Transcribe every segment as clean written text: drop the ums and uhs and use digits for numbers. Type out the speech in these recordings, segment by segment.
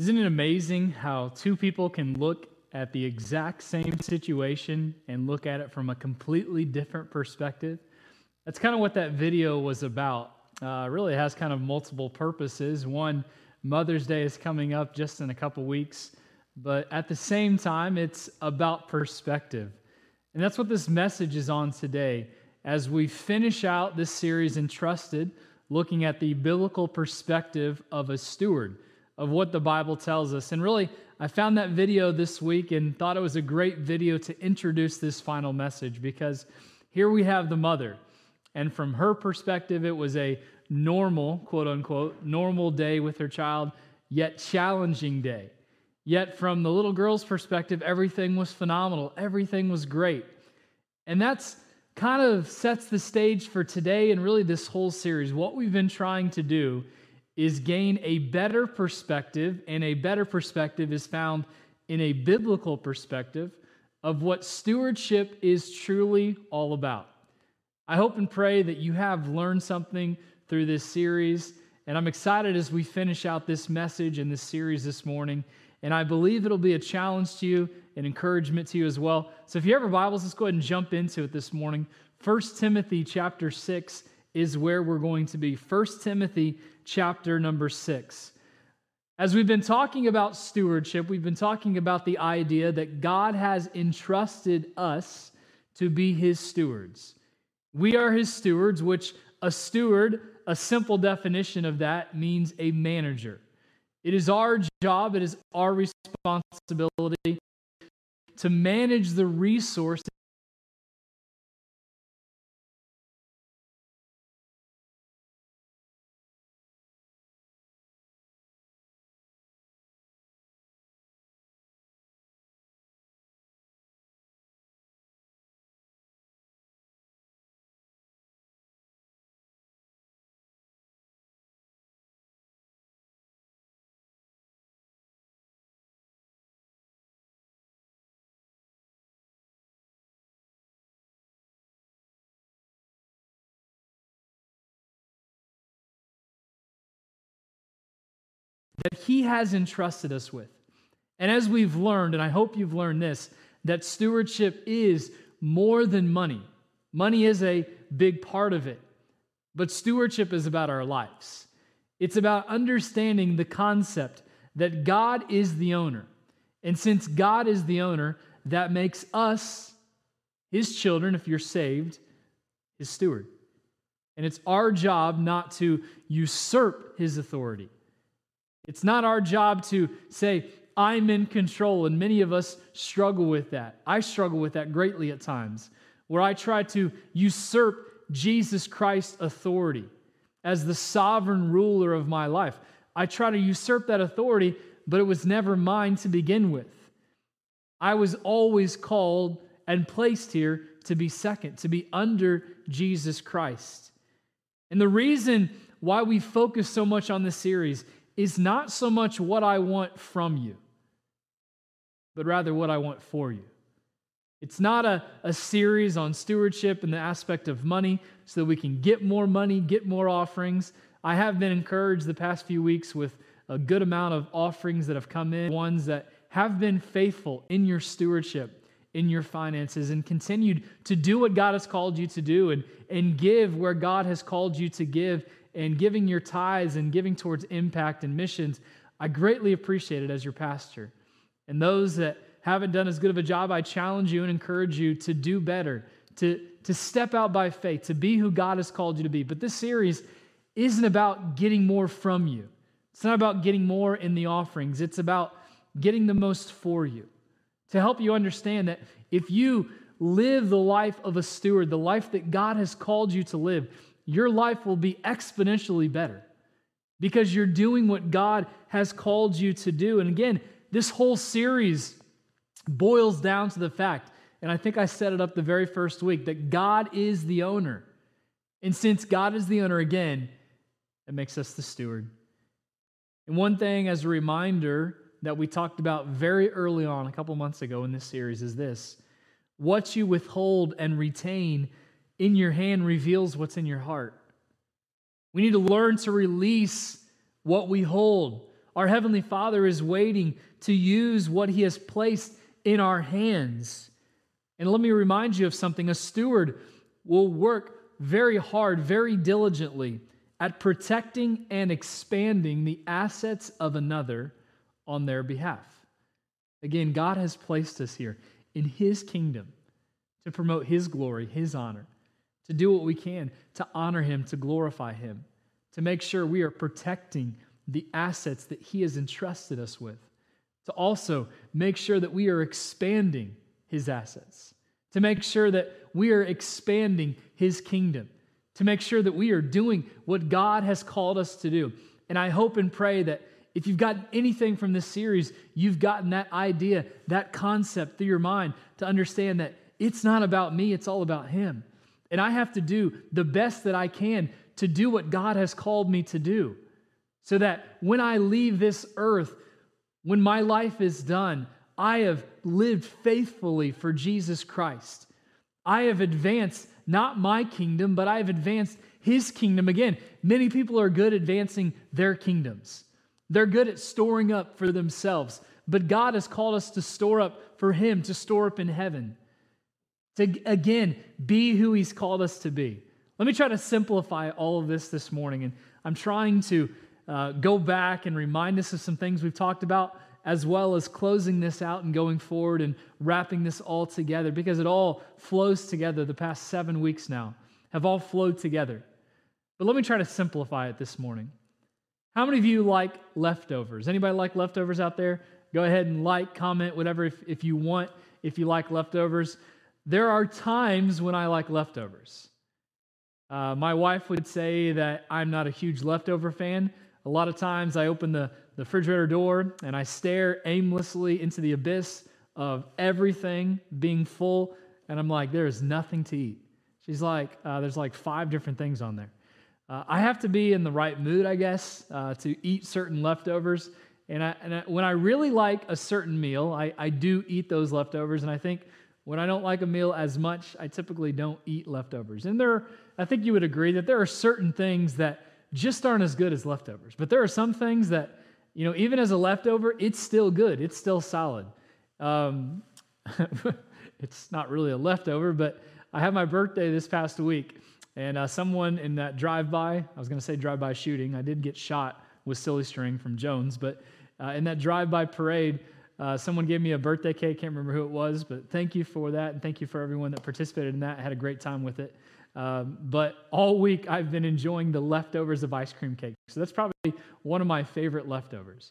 Isn't it amazing how two people can look at the exact same situation and look at it from a completely different perspective? That's kind of what that video was about. Really has kind of multiple purposes. One, Mother's Day is coming up just in a couple weeks, but at the same time, it's about perspective. And that's what this message is on today. As we finish out this series, Entrusted, looking at the biblical perspective of a steward, of what the Bible tells us. And really, I found that video this week and thought it was a great video to introduce this final message, because here we have the mother. And from her perspective, it was a normal, quote unquote, normal day with her child, yet challenging day. Yet from the little girl's perspective, everything was phenomenal. Everything was great. And that's kind of sets the stage for today and really this whole series. What we've been trying to do is gain a better perspective, and a better perspective is found in a biblical perspective of what stewardship is truly all about. I hope and pray that you have learned something through this series, and I'm excited as we finish out this message and this series this morning, and I believe it'll be a challenge to you, an encouragement to you as well. So if you have your Bibles, let's go ahead and jump into it this morning. 1 Timothy chapter 6 is where we're going to be. 1 Timothy chapter number 6. As we've been talking about stewardship, we've been talking about the idea that God has entrusted us to be His stewards. We are His stewards, which a steward, a simple definition of that, means a manager. It is our job, it is our responsibility to manage the resources that He has entrusted us with. And as we've learned, and I hope you've learned this, that stewardship is more than money. Money is a big part of it, but stewardship is about our lives. It's about understanding the concept that God is the owner. And since God is the owner, that makes us, His children, if you're saved, His steward. And it's our job not to usurp His authority. It's not our job to say, I'm in control, and many of us struggle with that. I struggle with that greatly at times, where I try to usurp Jesus Christ's authority as the sovereign ruler of my life. I try to usurp that authority, but it was never mine to begin with. I was always called and placed here to be second, to be under Jesus Christ. And the reason why we focus so much on this series is not so much what I want from you, but rather what I want for you. It's not a series on stewardship and the aspect of money so that we can get more money, get more offerings. I have been encouraged the past few weeks with a good amount of offerings that have come in, ones that have been faithful in your stewardship, in your finances, and continued to do what God has called you to do and give where God has called you to give, and giving your tithes and giving towards impact and missions. I greatly appreciate it as your pastor. And those that haven't done as good of a job, I challenge you and encourage you to do better, to step out by faith, to be who God has called you to be. But this series isn't about getting more from you. It's not about getting more in the offerings. It's about getting the most for you, to help you understand that if you live the life of a steward, the life that God has called you to live, your life will be exponentially better because you're doing what God has called you to do. And again, this whole series boils down to the fact, and I think I set it up the very first week, that God is the owner. And since God is the owner, again, it makes us the steward. And one thing as a reminder that we talked about very early on a couple months ago in this series is this: what you withhold and retain in your hand reveals what's in your heart. We need to learn to release what we hold, Our Heavenly Father is waiting to use what He has placed in our hands. And let me remind you of something. A steward will work very hard, very diligently at protecting and expanding the assets of another on their behalf. Again, God has placed us here in His kingdom to promote His glory, His honor, to do what we can to honor Him, to glorify Him, to make sure we are protecting the assets that He has entrusted us with, to also make sure that we are expanding His assets, to make sure that we are expanding His kingdom, to make sure that we are doing what God has called us to do. And I hope and pray that if you've gotten anything from this series, you've gotten that idea, that concept through your mind to understand that it's not about me, it's all about Him. And I have to do the best that I can to do what God has called me to do, so that when I leave this earth, when my life is done, I have lived faithfully for Jesus Christ. I have advanced not my kingdom, but I have advanced His kingdom. Again, many people are good at advancing their kingdoms. They're good at storing up for themselves, but God has called us to store up for Him, to store up in heaven, to again, be who He's called us to be. Let me try to simplify all of this morning, and I'm trying to go back and remind us of some things we've talked about, as well as closing this out and going forward and wrapping this all together, because it all flows together. The past 7 weeks now have all flowed together. But let me try to simplify it this morning. How many of you like leftovers? Anybody like leftovers out there? Go ahead and like, comment, whatever if you want, if you like leftovers. There are times when I like leftovers. My wife would say that I'm not a huge leftover fan. A lot of times I open the refrigerator door and I stare aimlessly into the abyss of everything being full, and I'm like, there is nothing to eat. She's like, there's like 5 different things on there. I have to be in the right mood, I guess, to eat certain leftovers. And when I really like a certain meal, I do eat those leftovers. And I think when I don't like a meal as much, I typically don't eat leftovers. And I think you would agree that there are certain things that just aren't as good as leftovers. But there are some things that, you know, even as a leftover, it's still good. It's still solid. It's not really a leftover, but I had my birthday this past week, and someone in that drive-by, I was going to say drive-by shooting, I did get shot with silly string from Jones, but in that drive-by parade, someone gave me a birthday cake. Can't remember who it was, but thank you for that, and thank you for everyone that participated in that. I had a great time with it. But all week I've been enjoying the leftovers of ice cream cake. So that's probably one of my favorite leftovers.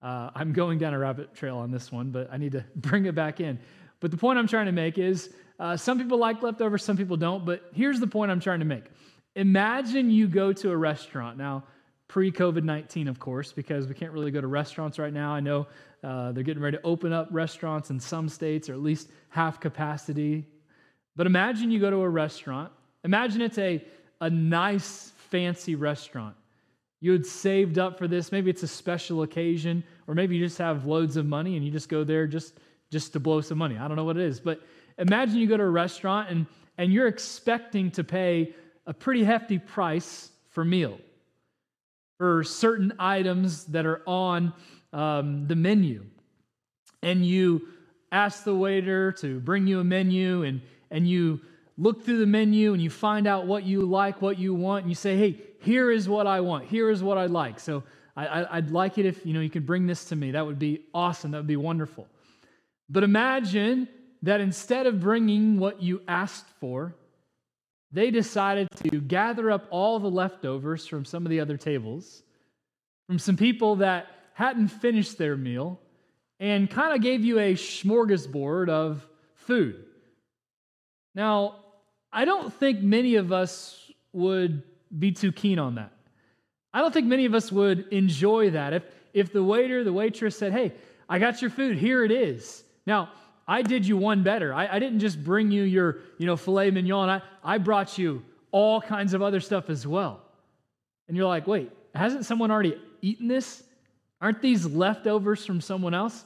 I'm going down a rabbit trail on this one, but I need to bring it back in. But the point I'm trying to make is some people like leftovers, some people don't. But here's the point I'm trying to make. Imagine you go to a restaurant now, pre-COVID-19, of course, because we can't really go to restaurants right now. I know they're getting ready to open up restaurants in some states, or at least half capacity. But imagine you go to a restaurant. Imagine it's a nice, fancy restaurant. You had saved up for this. Maybe it's a special occasion, or maybe you just have loads of money and you just go there just to blow some money. I don't know what it is. But imagine you go to a restaurant and you're expecting to pay a pretty hefty price for meal, for certain items that are on the menu. And you ask the waiter to bring you a menu, and you look through the menu and you find out what you like, what you want, and you say, hey, here is what I want. Here is what I like. So I'd like it if, you know, you could bring this to me. That would be awesome. That would be wonderful. But imagine that instead of bringing what you asked for, they decided to gather up all the leftovers from some of the other tables, from some people that hadn't finished their meal, and kind of gave you a smorgasbord of food. Now, I don't think many of us would be too keen on that. I don't think many of us would enjoy that. If the waiter, the waitress said, hey, I got your food, here it is. Now, I did you one better. I didn't just bring you your filet mignon. I brought you all kinds of other stuff as well. And you're like, wait, hasn't someone already eaten this? Aren't these leftovers from someone else?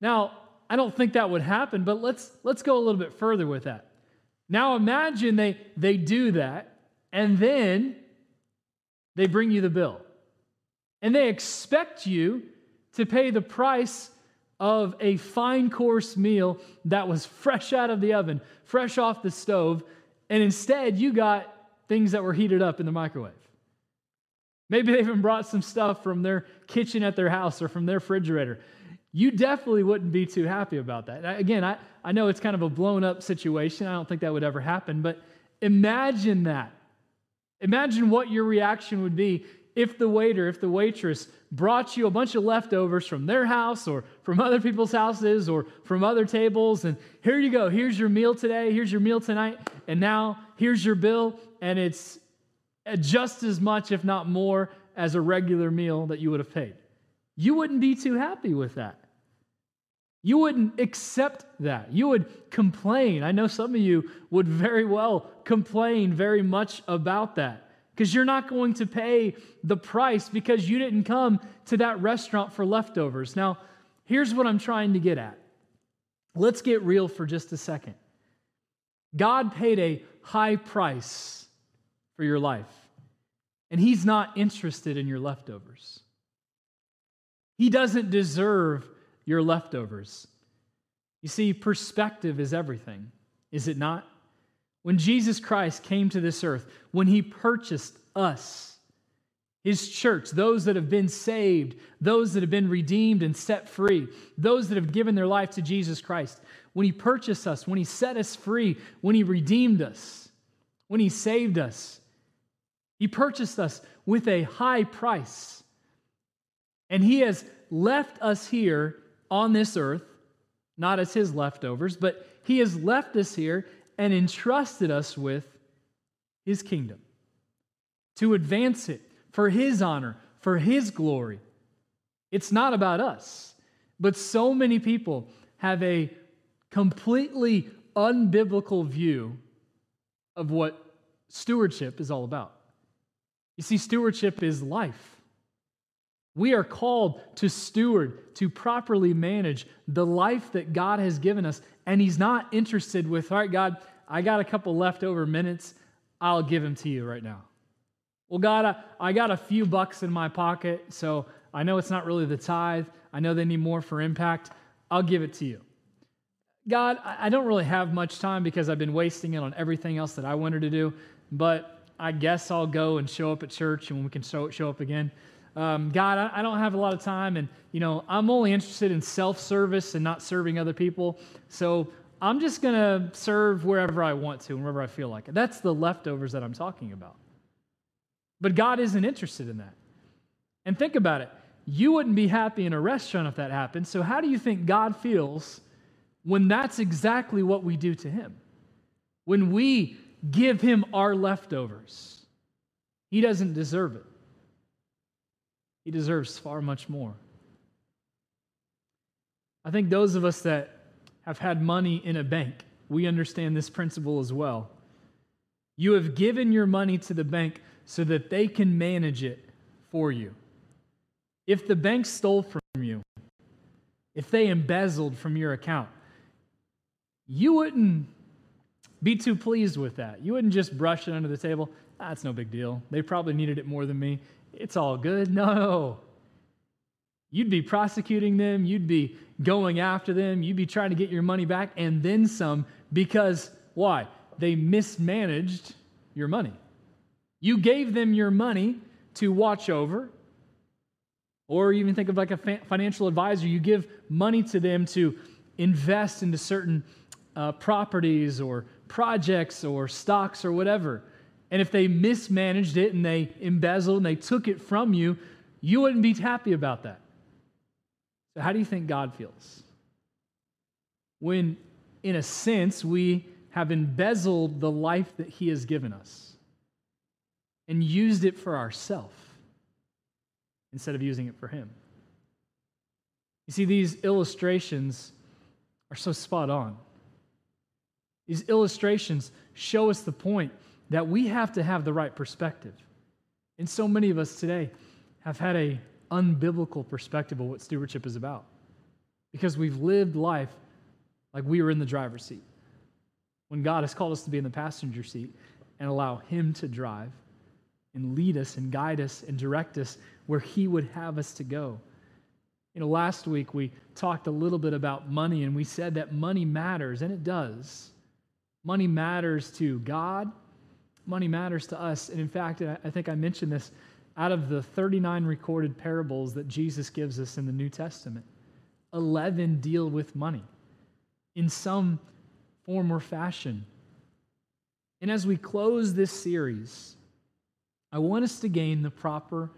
Now, I don't think that would happen, but let's go a little bit further with that. Now imagine they do that, and then they bring you the bill. And they expect you to pay the price of a fine course meal that was fresh out of the oven, fresh off the stove, and instead you got things that were heated up in the microwave. Maybe they even brought some stuff from their kitchen at their house or from their refrigerator. You definitely wouldn't be too happy about that. Again, I know it's kind of a blown-up situation. I don't think that would ever happen, but imagine that. Imagine what your reaction would be if the waiter, if the waitress brought you a bunch of leftovers from their house or from other people's houses or from other tables, and here you go, here's your meal today, here's your meal tonight, and now here's your bill, and it's just as much, if not more, as a regular meal that you would have paid. You wouldn't be too happy with that. You wouldn't accept that. You would complain. I know some of you would very well complain very much about that, because you're not going to pay the price because you didn't come to that restaurant for leftovers. Now, here's what I'm trying to get at. Let's get real for just a second. God paid a high price for your life, and He's not interested in your leftovers. He doesn't deserve your leftovers. You see, perspective is everything, is it not? When Jesus Christ came to this earth, when He purchased us, His church, those that have been saved, those that have been redeemed and set free, those that have given their life to Jesus Christ, when He purchased us, when He set us free, when He redeemed us, when He saved us, He purchased us with a high price. And He has left us here on this earth, not as His leftovers, but He has left us here and entrusted us with His kingdom to advance it for His honor, for His glory. It's not about us, but so many people have a completely unbiblical view of what stewardship is all about. You see, stewardship is life. We are called to steward, to properly manage the life that God has given us, and He's not interested with, all right, God, I got a couple leftover minutes, I'll give them to you right now. Well, God, I got a few bucks in my pocket, so I know it's not really the tithe, I know they need more for impact, I'll give it to you. God, I don't really have much time because I've been wasting it on everything else that I wanted to do, but I guess I'll go and show up at church and when we can show up again. God, I don't have a lot of time, and you know I'm only interested in self-service and not serving other people, so I'm just going to serve wherever I want to and wherever I feel like it. That's the leftovers that I'm talking about. But God isn't interested in that. And think about it. You wouldn't be happy in a restaurant if that happened, so how do you think God feels when that's exactly what we do to Him? When we give Him our leftovers, He doesn't deserve it. He deserves far much more. I think those of us that have had money in a bank, we understand this principle as well. You have given your money to the bank so that they can manage it for you. If the bank stole from you, if they embezzled from your account, you wouldn't be too pleased with that. You wouldn't just brush it under the table. That's no big deal. They probably needed it more than me. It's all good. No. You'd be prosecuting them. You'd be going after them. You'd be trying to get your money back and then some, because why? They mismanaged your money. You gave them your money to watch over, or even think of like a financial advisor. You give money to them to invest into certain properties or projects or stocks or whatever. And if they mismanaged it and they embezzled and they took it from you, you wouldn't be happy about that. So how do you think God feels when, in a sense, we have embezzled the life that He has given us and used it for ourselves instead of using it for Him? You see, these illustrations are so spot on. These illustrations show us the point that we have to have the right perspective. And so many of us today have had an unbiblical perspective of what stewardship is about, because we've lived life like we were in the driver's seat, when God has called us to be in the passenger seat and allow Him to drive and lead us and guide us and direct us where he would have us to go. You know, last week we talked a little bit about money, and we said that money matters, and it does. Money matters to God. Money matters to us. And in fact, I think I mentioned this, out of the 39 recorded parables that Jesus gives us in the New Testament, 11 deal with money in some form or fashion. And as we close this series, I want us to gain the proper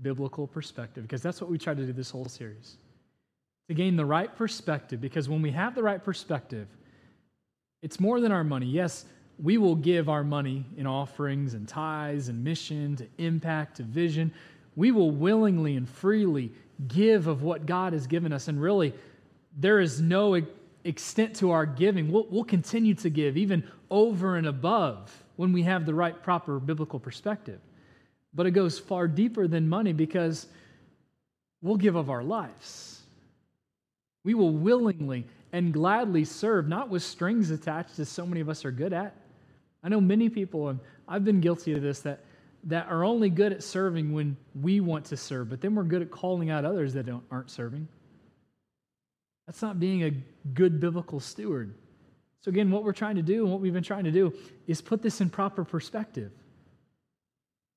biblical perspective, because that's what we try to do this whole series, to gain the right perspective, because when we have the right perspective, it's more than our money. Yes, we will give our money in offerings and tithes and mission to impact, to vision. We will willingly and freely give of what God has given us. And really, there is no extent to our giving. We'll continue to give even over and above when we have the right, proper biblical perspective. But it goes far deeper than money, because we'll give of our lives. We will willingly and gladly serve, not with strings attached, as so many of us are good at. I know many people, and I've been guilty of this, that are only good at serving when we want to serve, but then we're good at calling out others that aren't serving. That's not being a good biblical steward. So again, what we're trying to do and what we've been trying to do is put this in proper perspective.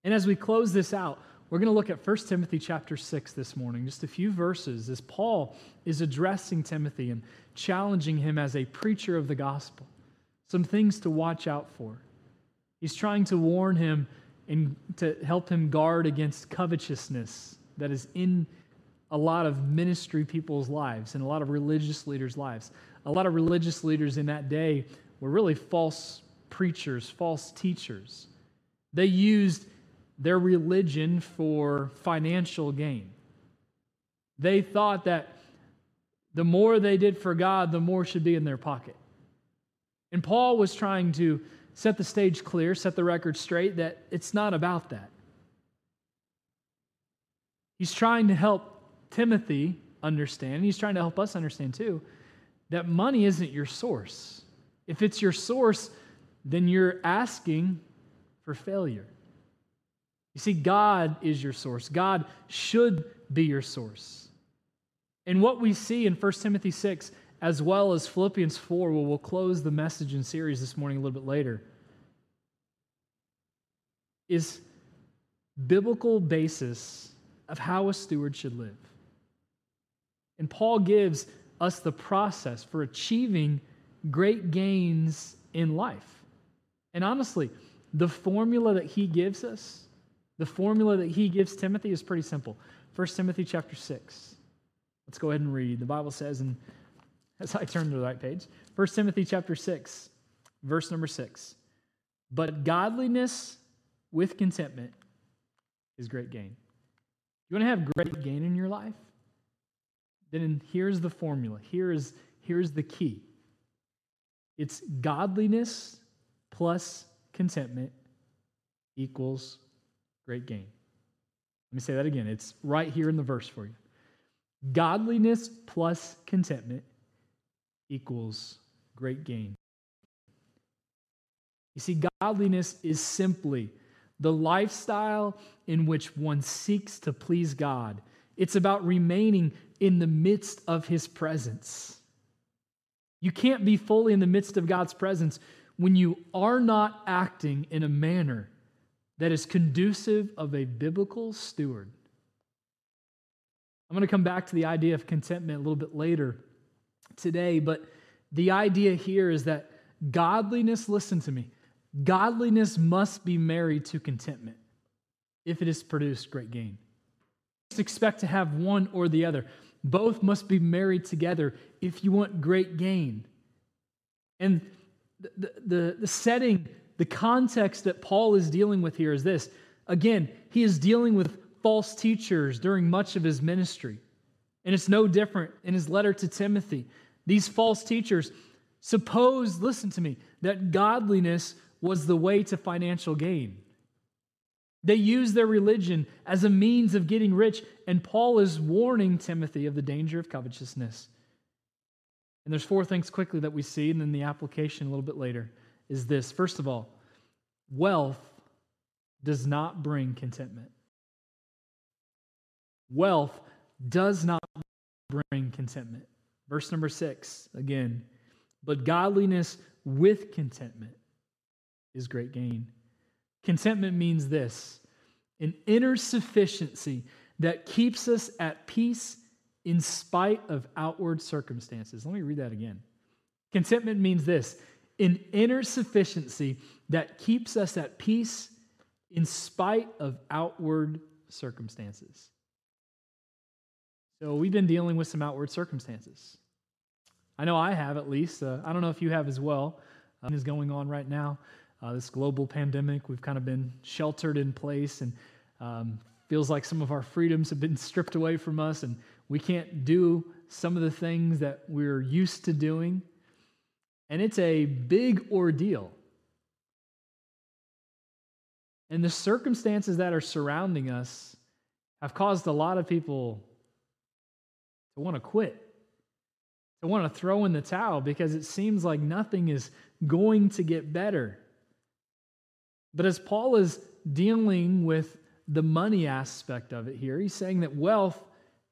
And as we close this out, we're going to look at 1 Timothy chapter 6 this morning, just a few verses, as Paul is addressing Timothy and challenging him as a preacher of the gospel. Some things to watch out for. He's trying to warn him and to help him guard against covetousness that is in a lot of ministry people's lives and a lot of religious leaders' lives. A lot of religious leaders in that day were really false preachers, false teachers. They used their religion for financial gain. They thought that the more they did for God, the more should be in their pocket. And Paul was trying to set the stage clear, set the record straight, that it's not about that. He's trying to help Timothy understand, and he's trying to help us understand too, that money isn't your source. If it's your source, then you're asking for failure. You see, God is your source. God should be your source. And what we see in 1 Timothy 6, as well as Philippians 4, where we'll close the message and series this morning a little bit later, is biblical basis of how a steward should live. And Paul gives us the process for achieving great gains in life. And honestly, the formula that he gives us, the formula that he gives Timothy is pretty simple. 1 Timothy chapter 6. Let's go ahead and read. The Bible says, and as I turn to the right page, 1 Timothy chapter 6, verse number 6. But godliness with contentment is great gain. You want to have great gain in your life? Then here's the formula. Here's the key. It's godliness plus contentment equals great gain. Let me say that again. It's right here in the verse for you. Godliness plus contentment equals great gain. You see, godliness is simply the lifestyle in which one seeks to please God. It's about remaining in the midst of his presence. You can't be fully in the midst of God's presence when you are not acting in a manner that is conducive of a biblical steward. I'm going to come back to the idea of contentment a little bit later today, but the idea here is that godliness, listen to me, godliness must be married to contentment if it is produced great gain. Just expect to have one or the other. Both must be married together if you want great gain. And the setting, the context that Paul is dealing with here is this. Again, he is dealing with false teachers during much of his ministry. And it's no different in his letter to Timothy. These false teachers supposed, listen to me, that godliness was the way to financial gain. They used their religion as a means of getting rich, and Paul is warning Timothy of the danger of covetousness. And there's four things quickly that we see, and then the application a little bit later is this. First of all, wealth does not bring contentment. Wealth does not bring contentment. Verse number 6, again. But godliness with contentment is great gain. Contentment means this: an inner sufficiency that keeps us at peace in spite of outward circumstances. Let me read that again. Contentment means this: an inner sufficiency that keeps us at peace in spite of outward circumstances. So we've been dealing with some outward circumstances. I know I have, at least. I don't know if you have as well. Is going on right now. This global pandemic, we've kind of been sheltered in place, and feels like some of our freedoms have been stripped away from us, and we can't do some of the things that we're used to doing. And it's a big ordeal. And the circumstances that are surrounding us have caused a lot of people to want to quit, to want to throw in the towel, because it seems like nothing is going to get better. But as Paul is dealing with the money aspect of it here, he's saying that wealth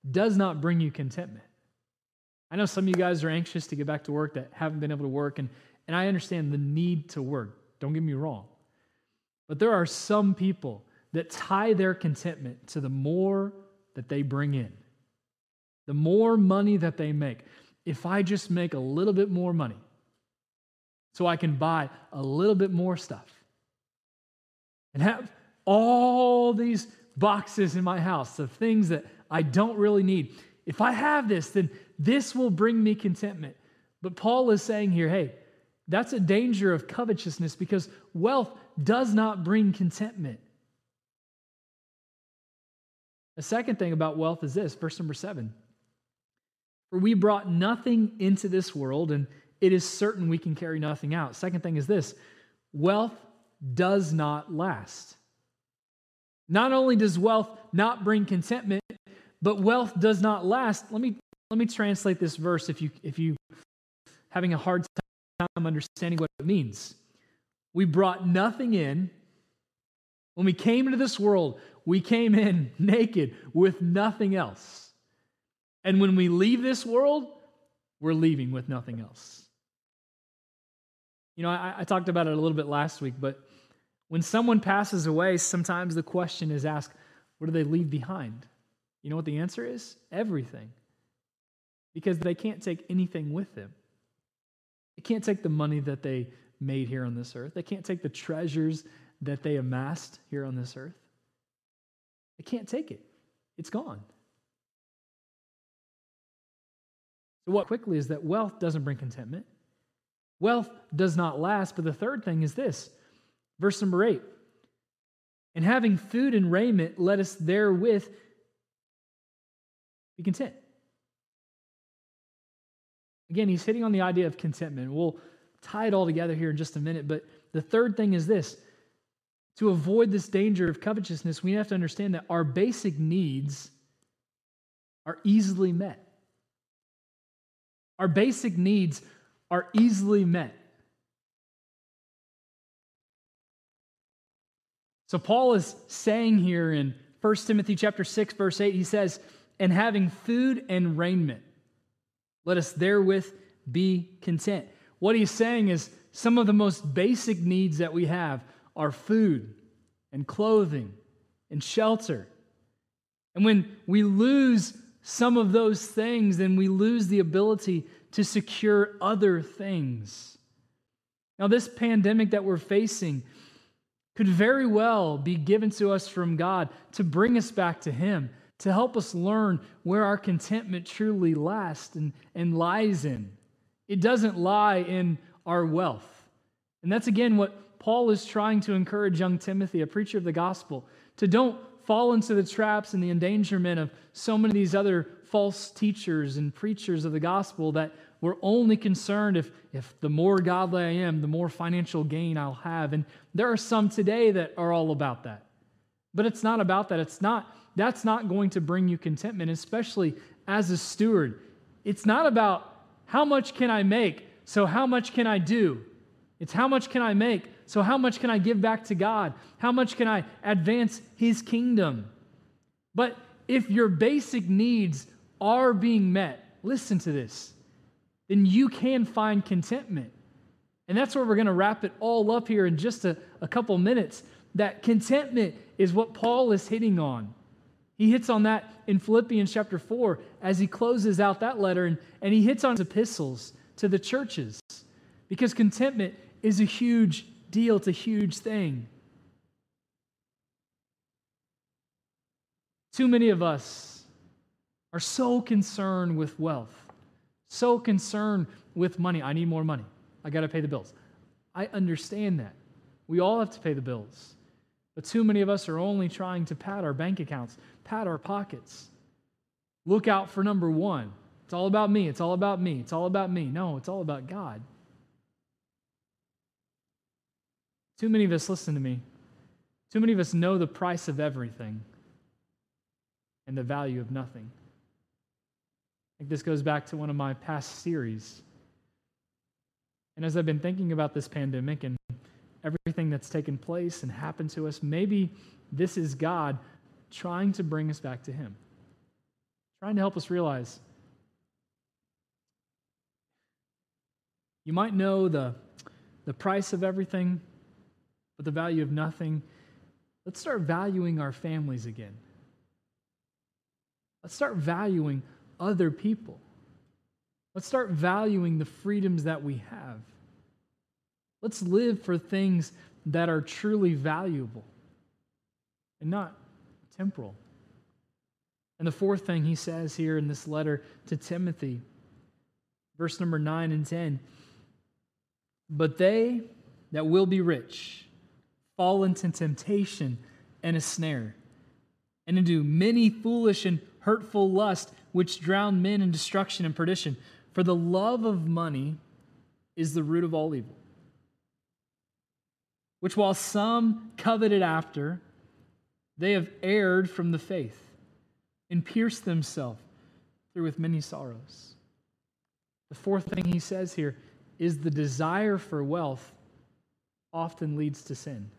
does not bring you contentment. I know some of you guys are anxious to get back to work that haven't been able to work, and I understand the need to work. Don't get me wrong. But there are some people that tie their contentment to the more that they bring in, the more money that they make. If I just make a little bit more money, so I can buy a little bit more stuff and have all these boxes in my house of things that I don't really need. If I have this, then this will bring me contentment. But Paul is saying here, hey, that's a danger of covetousness, because wealth does not bring contentment. The second thing about wealth is this, verse number 7. For we brought nothing into this world, and it is certain we can carry nothing out. Second thing is this: wealth does not last. Not only does wealth not bring contentment, but wealth does not last. Let me translate this verse if you having a hard time understanding what it means. We brought nothing in. When we came into this world, we came in naked with nothing else. And when we leave this world, we're leaving with nothing else. You know, I talked about it a little bit last week, but when someone passes away, sometimes the question is asked, what do they leave behind? You know what the answer is? Everything. Because they can't take anything with them. They can't take the money that they made here on this earth. They can't take the treasures that they amassed here on this earth. They can't take it. It's gone. So what quickly is that wealth doesn't bring contentment. Wealth does not last. But the third thing is this, verse number 8. And having food and raiment, let us therewith be content. Again, he's hitting on the idea of contentment. We'll tie it all together here in just a minute. But the third thing is this: to avoid this danger of covetousness, we have to understand that our basic needs are easily met. Our basic needs are easily met. So Paul is saying here in 1 Timothy chapter 6, verse 8, he says, and having food and raiment, let us therewith be content. What he's saying is some of the most basic needs that we have are food and clothing and shelter. And when we lose some of those things, then we lose the ability to secure other things. Now, this pandemic that we're facing could very well be given to us from God to bring us back to Him, to help us learn where our contentment truly lasts and lies in. It doesn't lie in our wealth. And that's, again, what Paul is trying to encourage young Timothy, a preacher of the gospel, to don't fall into the traps and the endangerment of so many of these other false teachers and preachers of the gospel that we're only concerned if the more godly I am, the more financial gain I'll have. And there are some today that are all about that. But it's not about that. That's not going to bring you contentment, especially as a steward. It's not about how much can I make, so how much can I do? It's how much can I make? So how much can I give back to God? How much can I advance His kingdom? But if your basic needs are being met, listen to this, then you can find contentment. And that's where we're going to wrap it all up here in just a couple minutes. That contentment is what Paul is hitting on. He hits on that in Philippians chapter 4 as he closes out that letter, and he hits on his epistles to the churches, because contentment is a huge deal. It's a huge thing. Too many of us are so concerned with wealth, so concerned with money. I need more money. I got to pay the bills. I understand that. We all have to pay the bills. But too many of us are only trying to pad our bank accounts, pad our pockets. Look out for number one. It's all about me. It's all about me. It's all about me. No, it's all about God. Too many of us, listen to me, too many of us know the price of everything and the value of nothing. I think this goes back to one of my past series. And as I've been thinking about this pandemic and everything that's taken place and happened to us, maybe this is God trying to bring us back to Him, trying to help us realize you might know the price of everything, but the value of nothing. Let's start valuing our families again. Let's start valuing other people. Let's start valuing the freedoms that we have. Let's live for things that are truly valuable and not temporal. And the fourth thing he says here in this letter to Timothy, verse number 9 and 10, but they that will be rich fall into temptation and a snare, and into many foolish and hurtful lusts, which drown men in destruction and perdition. For the love of money is the root of all evil, which while some coveted after, they have erred from the faith and pierced themselves through with many sorrows. The fourth thing he says here is the desire for wealth often leads to sin.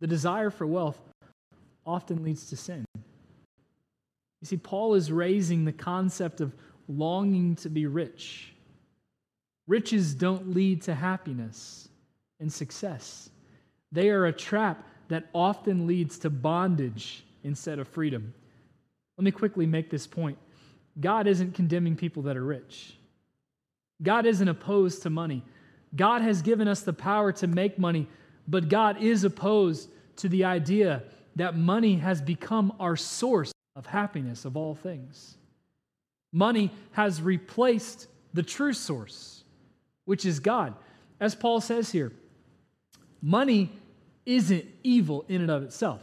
The desire for wealth often leads to sin. You see, Paul is raising the concept of longing to be rich. Riches don't lead to happiness and success. They are a trap that often leads to bondage instead of freedom. Let me quickly make this point. God isn't condemning people that are rich. God isn't opposed to money. God has given us the power to make money, but God is opposed to the idea that money has become our source of happiness of all things. Money has replaced the true source, which is God. As Paul says here, money isn't evil in and of itself.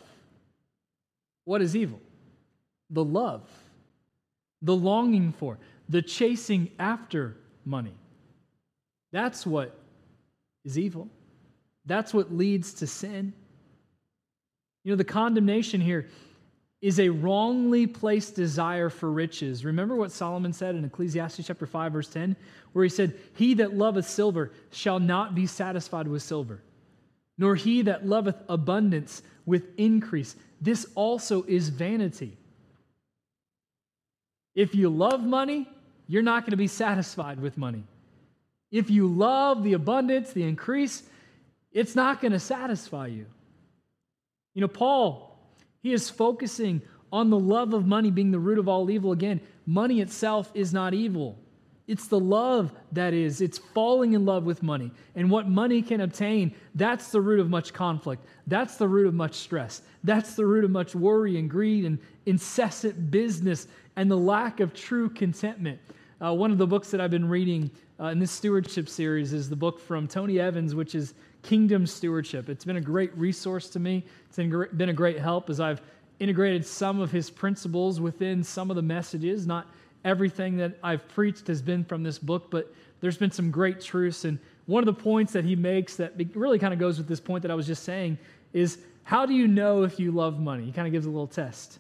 What is evil? The love, the longing for, the chasing after money. That's what is evil. That's what leads to sin. You know, the condemnation here is a wrongly placed desire for riches. Remember what Solomon said in Ecclesiastes chapter 5, verse 10, where he said, he that loveth silver shall not be satisfied with silver, nor he that loveth abundance with increase. This also is vanity. If you love money, you're not going to be satisfied with money. If you love the abundance, the increase, it's not going to satisfy you. You know, Paul, he is focusing on the love of money being the root of all evil. Again, money itself is not evil. It's the love that is. It's falling in love with money and what money can obtain. That's the root of much conflict. That's the root of much stress. That's the root of much worry and greed and incessant business and the lack of true contentment. One of the books that I've been reading in this stewardship series is the book from Tony Evans, which is Kingdom Stewardship. It's been a great resource to me. It's been a great help as I've integrated some of his principles within some of the messages. Not everything that I've preached has been from this book, but there's been some great truths. And one of the points that he makes that really kind of goes with this point that I was just saying is, how do you know if you love money? He kind of gives a little test.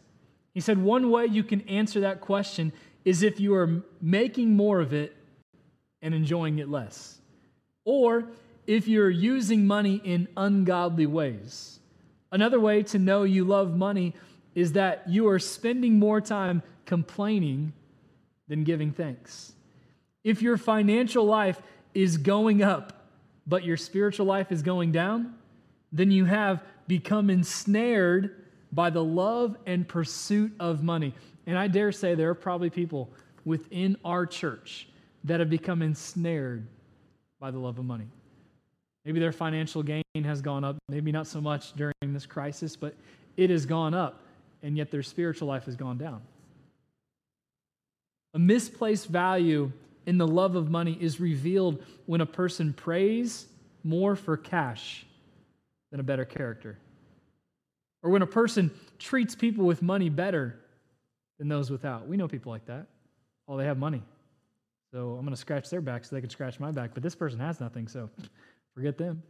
He said, one way you can answer that question is if you are making more of it and enjoying it less. or if you're using money in ungodly ways. Another way to know you love money is that you are spending more time complaining than giving thanks. If your financial life is going up, but your spiritual life is going down, then you have become ensnared by the love and pursuit of money. And I dare say there are probably people within our church that have become ensnared by the love of money. Maybe their financial gain has gone up, maybe not so much during this crisis, but it has gone up, and yet their spiritual life has gone down. A misplaced value in the love of money is revealed when a person prays more for cash than a better character, or when a person treats people with money better than those without. We know people like that. Oh, they have money, so I'm going to scratch their back so they can scratch my back, but this person has nothing, so forget them.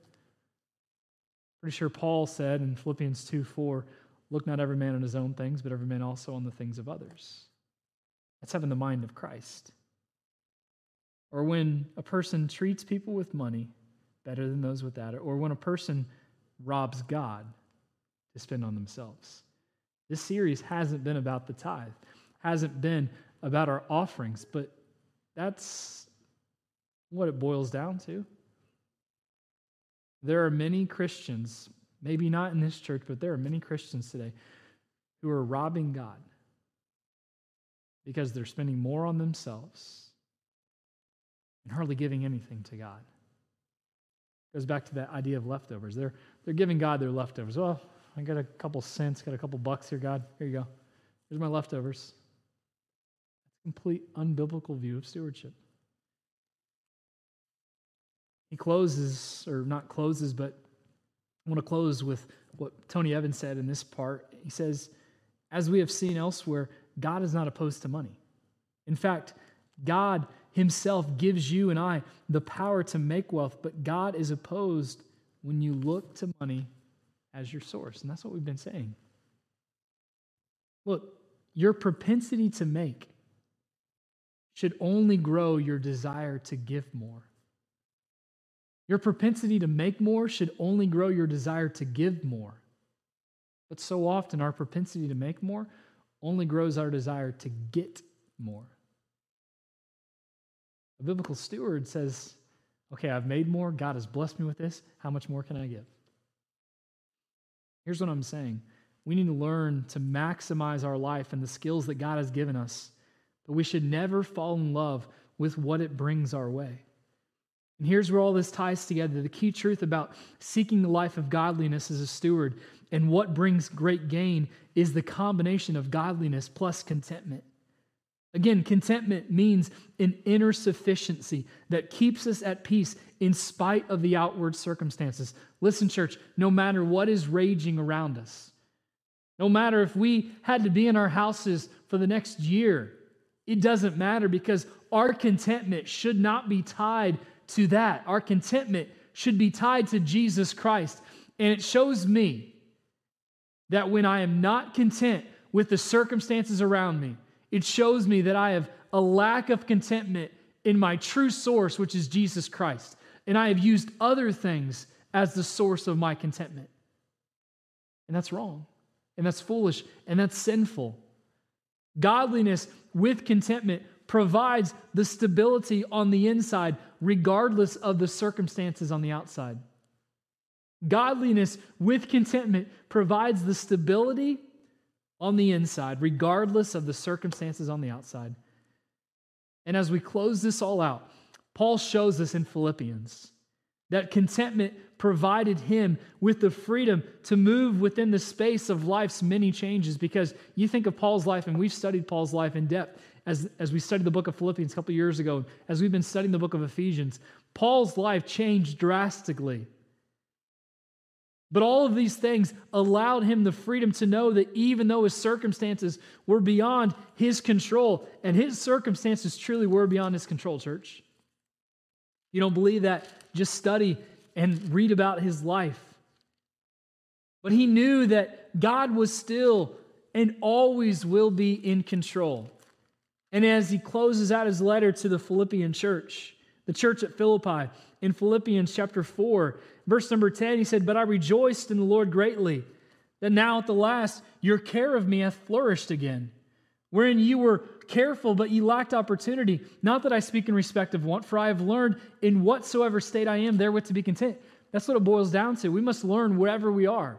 Pretty sure Paul said in Philippians 2:4, look not every man on his own things, but every man also on the things of others. That's having the mind of Christ. Or when a person treats people with money better than those without it, or when a person robs God to spend on themselves. This series hasn't been about the tithe, hasn't been about our offerings, but that's what it boils down to. There are many Christians, maybe not in this church, but there are many Christians today who are robbing God because they're spending more on themselves and hardly giving anything to God. It goes back to that idea of leftovers. They're giving God their leftovers. Well, I got a couple cents, got a couple bucks here, God. Here you go. Here's my leftovers. That's a complete unbiblical view of stewardship. He closes, or not closes, but I want to close with what Tony Evans said in this part. He says, as we have seen elsewhere, God is not opposed to money. In fact, God himself gives you and I the power to make wealth, but God is opposed when you look to money as your source. And that's what we've been saying. Look, your propensity to make should only grow your desire to give more. Your propensity to make more should only grow your desire to give more. But so often our propensity to make more only grows our desire to get more. A biblical steward says, okay, I've made more. God has blessed me with this. How much more can I give? Here's what I'm saying. We need to learn to maximize our life and the skills that God has given us, but we should never fall in love with what it brings our way. And here's where all this ties together. The key truth about seeking the life of godliness as a steward and what brings great gain is the combination of godliness plus contentment. Again, contentment means an inner sufficiency that keeps us at peace in spite of the outward circumstances. Listen, church, no matter what is raging around us, no matter if we had to be in our houses for the next year, it doesn't matter because our contentment should not be tied to that. Our contentment should be tied to Jesus Christ. And it shows me that when I am not content with the circumstances around me, it shows me that I have a lack of contentment in my true source, which is Jesus Christ. And I have used other things as the source of my contentment. And that's wrong. And that's foolish. And that's sinful. Godliness with contentment provides the stability on the inside, regardless of the circumstances on the outside. Godliness with contentment provides the stability on the inside, regardless of the circumstances on the outside. And as we close this all out, Paul shows us in Philippians that contentment provided him with the freedom to move within the space of life's many changes. Because you think of Paul's life, and we've studied Paul's life in depth as we studied the book of Philippians a couple years ago, as we've been studying the book of Ephesians. Paul's life changed drastically. But all of these things allowed him the freedom to know that even though his circumstances were beyond his control, and his circumstances truly were beyond his control, church. You don't believe that? Just study and read about his life. But he knew that God was still and always will be in control. And as he closes out his letter to the Philippian church, the church at Philippi. In Philippians chapter 4, verse number 10, he said, "But I rejoiced in the Lord greatly, that now at the last your care of me hath flourished again, wherein you were careful, but ye lacked opportunity. Not that I speak in respect of want, for I have learned in whatsoever state I am therewith to be content." That's what it boils down to. We must learn wherever we are.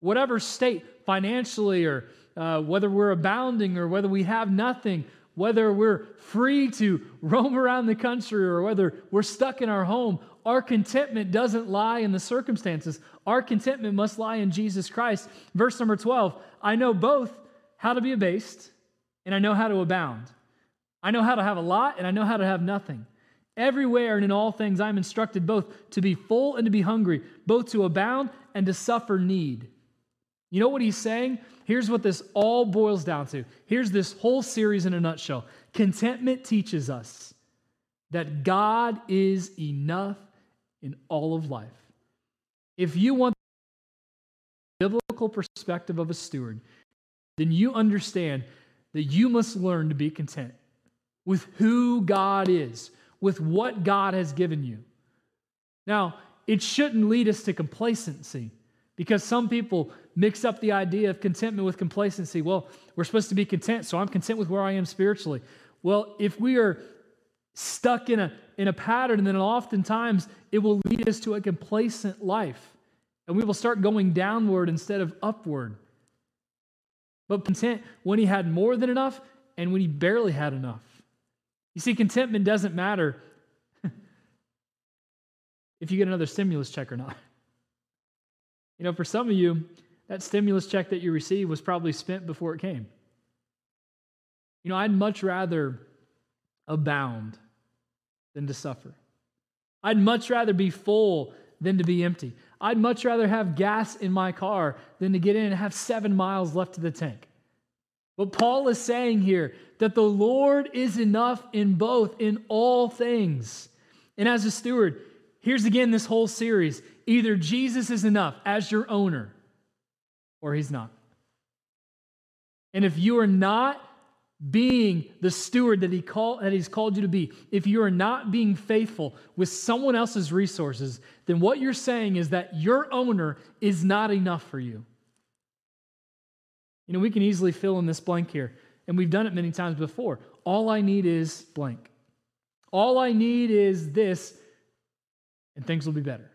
Whatever state, financially, or whether we're abounding, or whether we have nothing, whether we're free to roam around the country, or whether we're stuck in our home, our contentment doesn't lie in the circumstances. Our contentment must lie in Jesus Christ. Verse number 12, "I know both how to be abased, and I know how to abound. I know how to have a lot, and I know how to have nothing. Everywhere and in all things I am instructed both to be full and to be hungry, both to abound and to suffer need." You know what he's saying? Here's what this all boils down to. Here's this whole series in a nutshell. Contentment teaches us that God is enough in all of life. If you want the biblical perspective of a steward, then you understand that you must learn to be content with who God is, with what God has given you. Now, it shouldn't lead us to complacency, because some people mix up the idea of contentment with complacency. Well, we're supposed to be content, so I'm content with where I am spiritually. Well, if we are stuck in a pattern, then oftentimes it will lead us to a complacent life, and we will start going downward instead of upward. But content when he had more than enough and when he barely had enough. You see, contentment doesn't matter if you get another stimulus check or not. You know, for some of you, that stimulus check that you received was probably spent before it came. You know, I'd much rather abound than to suffer. I'd much rather be full than to be empty. I'd much rather have gas in my car than to get in and have 7 miles left to the tank. But Paul is saying here that the Lord is enough in both, in all things. And as a steward, here's again this whole series. Either Jesus is enough as your owner, or he's not. And if you are not being the steward that he's called you to be, if you are not being faithful with someone else's resources, then what you're saying is that your owner is not enough for you. You know, we can easily fill in this blank here, and we've done it many times before. All I need is blank. All I need is this, and things will be better.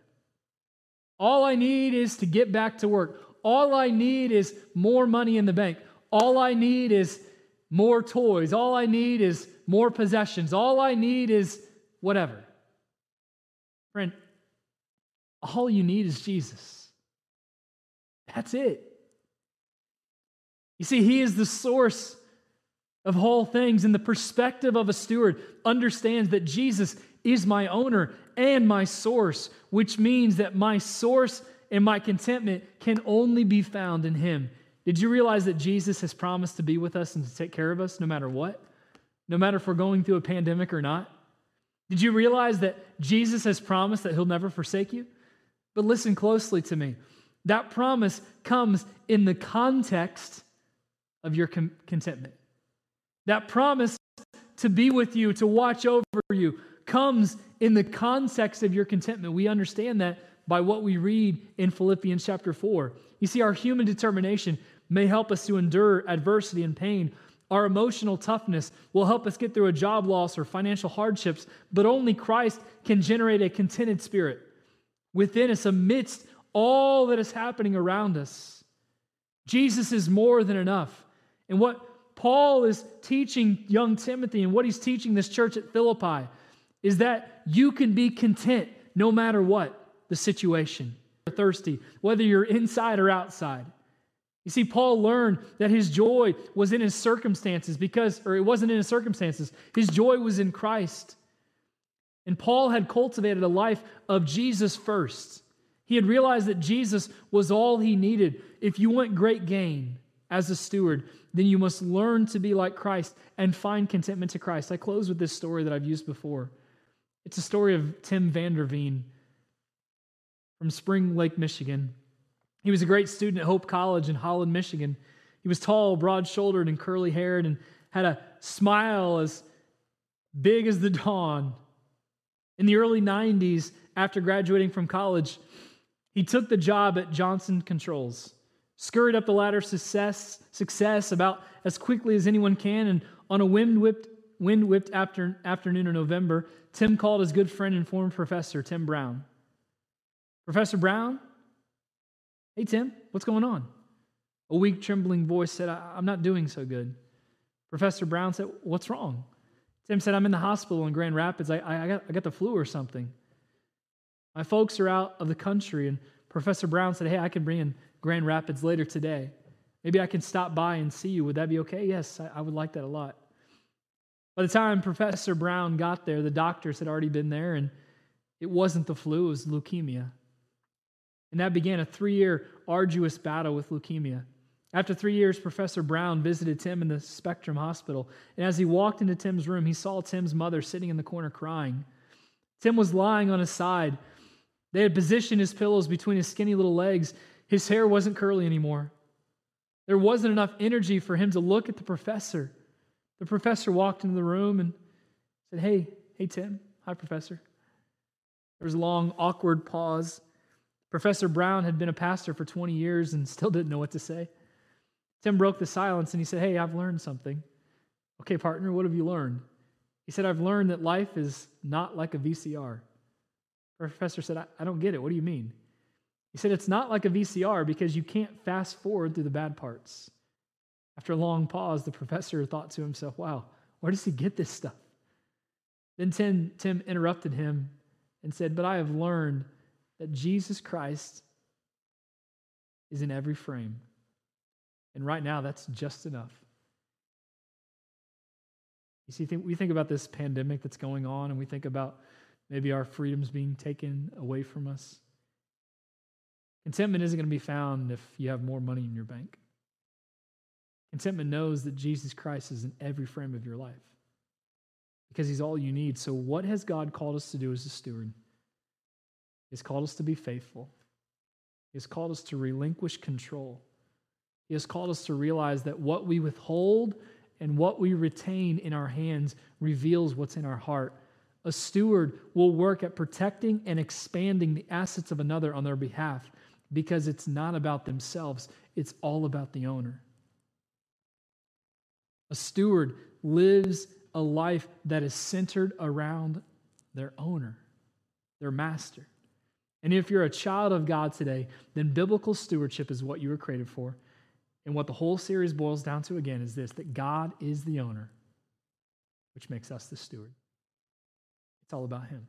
All I need is to get back to work. All I need is more money in the bank. All I need is more toys. All I need is more possessions. All I need is whatever. Friend, all you need is Jesus. That's it. You see, he is the source of all things, and the perspective of a steward understands that Jesus is my owner and my source, which means that my source and my contentment can only be found in him. Did you realize that Jesus has promised to be with us and to take care of us no matter what? No matter if we're going through a pandemic or not? Did you realize that Jesus has promised that he'll never forsake you? But listen closely to me. That promise comes in the context of your contentment. That promise to be with you, to watch over you, comes in the context of your contentment. We understand that by what we read in Philippians chapter 4. You see, our human determination may help us to endure adversity and pain. Our emotional toughness will help us get through a job loss or financial hardships, but only Christ can generate a contented spirit within us amidst all that is happening around us. Jesus is more than enough. And what Paul is teaching young Timothy and what he's teaching this church at Philippi is that you can be content no matter what the situation. You're thirsty, whether you're inside or outside. You see, Paul learned that his joy was in his circumstances or it wasn't in his circumstances. His joy was in Christ. And Paul had cultivated a life of Jesus first. He had realized that Jesus was all he needed. If you want great gain as a steward, then you must learn to be like Christ and find contentment to Christ. I close with this story that I've used before. It's a story of Tim Vanderveen from Spring Lake, Michigan. He was a great student at Hope College in Holland, Michigan. He was tall, broad-shouldered, and curly-haired, and had a smile as big as the dawn In the early 90s, after graduating from college, he took the job at Johnson Controls, scurried up the ladder of success about as quickly as anyone can, and on a wind-whipped afternoon in November, Tim called his good friend and former professor, Tim Brown. "Professor Brown? Hey, Tim, what's going on?" A weak, trembling voice said, "I'm not doing so good." Professor Brown said, "What's wrong?" Tim said, "I'm in the hospital in Grand Rapids. I got the flu or something. My folks are out of the country," and Professor Brown said, "Hey, I can bring in Grand Rapids later today. Maybe I can stop by and see you. Would that be okay?" "Yes, I would like that a lot." By the time Professor Brown got there, the doctors had already been there, and it wasn't the flu, it was leukemia. And that began a 3-year arduous battle with leukemia. After 3 years, Professor Brown visited Tim in the Spectrum Hospital, and as he walked into Tim's room, he saw Tim's mother sitting in the corner crying. Tim was lying on his side. They had positioned his pillows between his skinny little legs. His hair wasn't curly anymore. There wasn't enough energy for him to look at the professor. The professor walked into the room and said, Hey, Tim. Hi, Professor." There was a long, awkward pause. Professor Brown had been a pastor for 20 years and still didn't know what to say. Tim broke the silence and he said, "Hey, I've learned something." "Okay, partner, what have you learned?" He said, "I've learned that life is not like a VCR." The professor said, I don't get it. What do you mean?" He said, "It's not like a VCR because you can't fast forward through the bad parts." After a long pause, the professor thought to himself, "Wow, where does he get this stuff?" Then Tim interrupted him and said, "But I have learned that Jesus Christ is in every frame. And right now, that's just enough." You see, we think about this pandemic that's going on, and we think about maybe our freedoms being taken away from us. Contentment isn't going to be found if you have more money in your bank. Contentment knows that Jesus Christ is in every frame of your life because he's all you need. So what has God called us to do as a steward? He's called us to be faithful. He has called us to relinquish control. He has called us to realize that what we withhold and what we retain in our hands reveals what's in our heart. A steward will work at protecting and expanding the assets of another on their behalf because it's not about themselves. It's all about the owner. A steward lives a life that is centered around their owner, their master. And if you're a child of God today, then biblical stewardship is what you were created for. And what the whole series boils down to again is this, that God is the owner, which makes us the steward. It's all about him.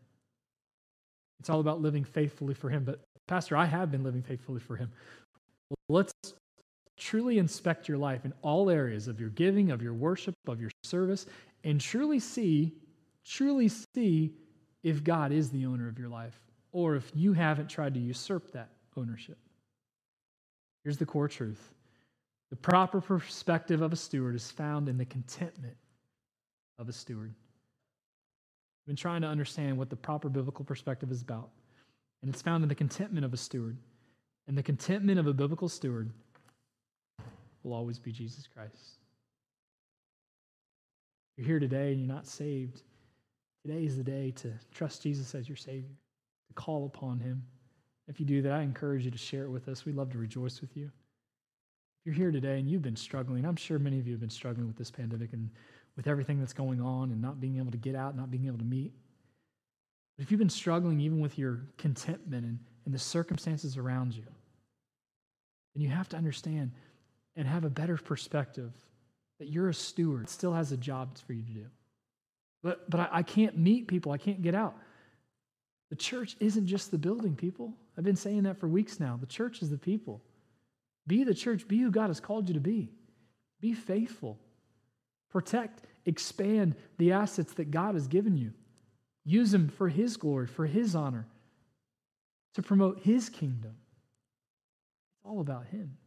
It's all about living faithfully for him. But Pastor, I have been living faithfully for him. Well, let's truly inspect your life in all areas of your giving, of your worship, of your service, and truly see if God is the owner of your life or if you haven't tried to usurp that ownership. Here's the core truth. The proper perspective of a steward is found in the contentment of a steward. I've been trying to understand what the proper biblical perspective is about, and it's found in the contentment of a steward. And the contentment of a biblical steward will always be Jesus Christ. You're here today and you're not saved. Today is the day to trust Jesus as your Savior, to call upon him. If you do that, I encourage you to share it with us. We'd love to rejoice with you. If you're here today and you've been struggling, I'm sure many of you have been struggling with this pandemic and with everything that's going on and not being able to get out, not being able to meet. But if you've been struggling even with your contentment and the circumstances around you, then you have to understand and have a better perspective that you're a steward, still has a job for you to do. But I can't meet people, I can't get out. The church isn't just the building, people. I've been saying that for weeks now. The church is the people. Be the church, be who God has called you to be. Be faithful. Protect, expand the assets that God has given you. Use them for his glory, for his honor, to promote his kingdom. It's all about him.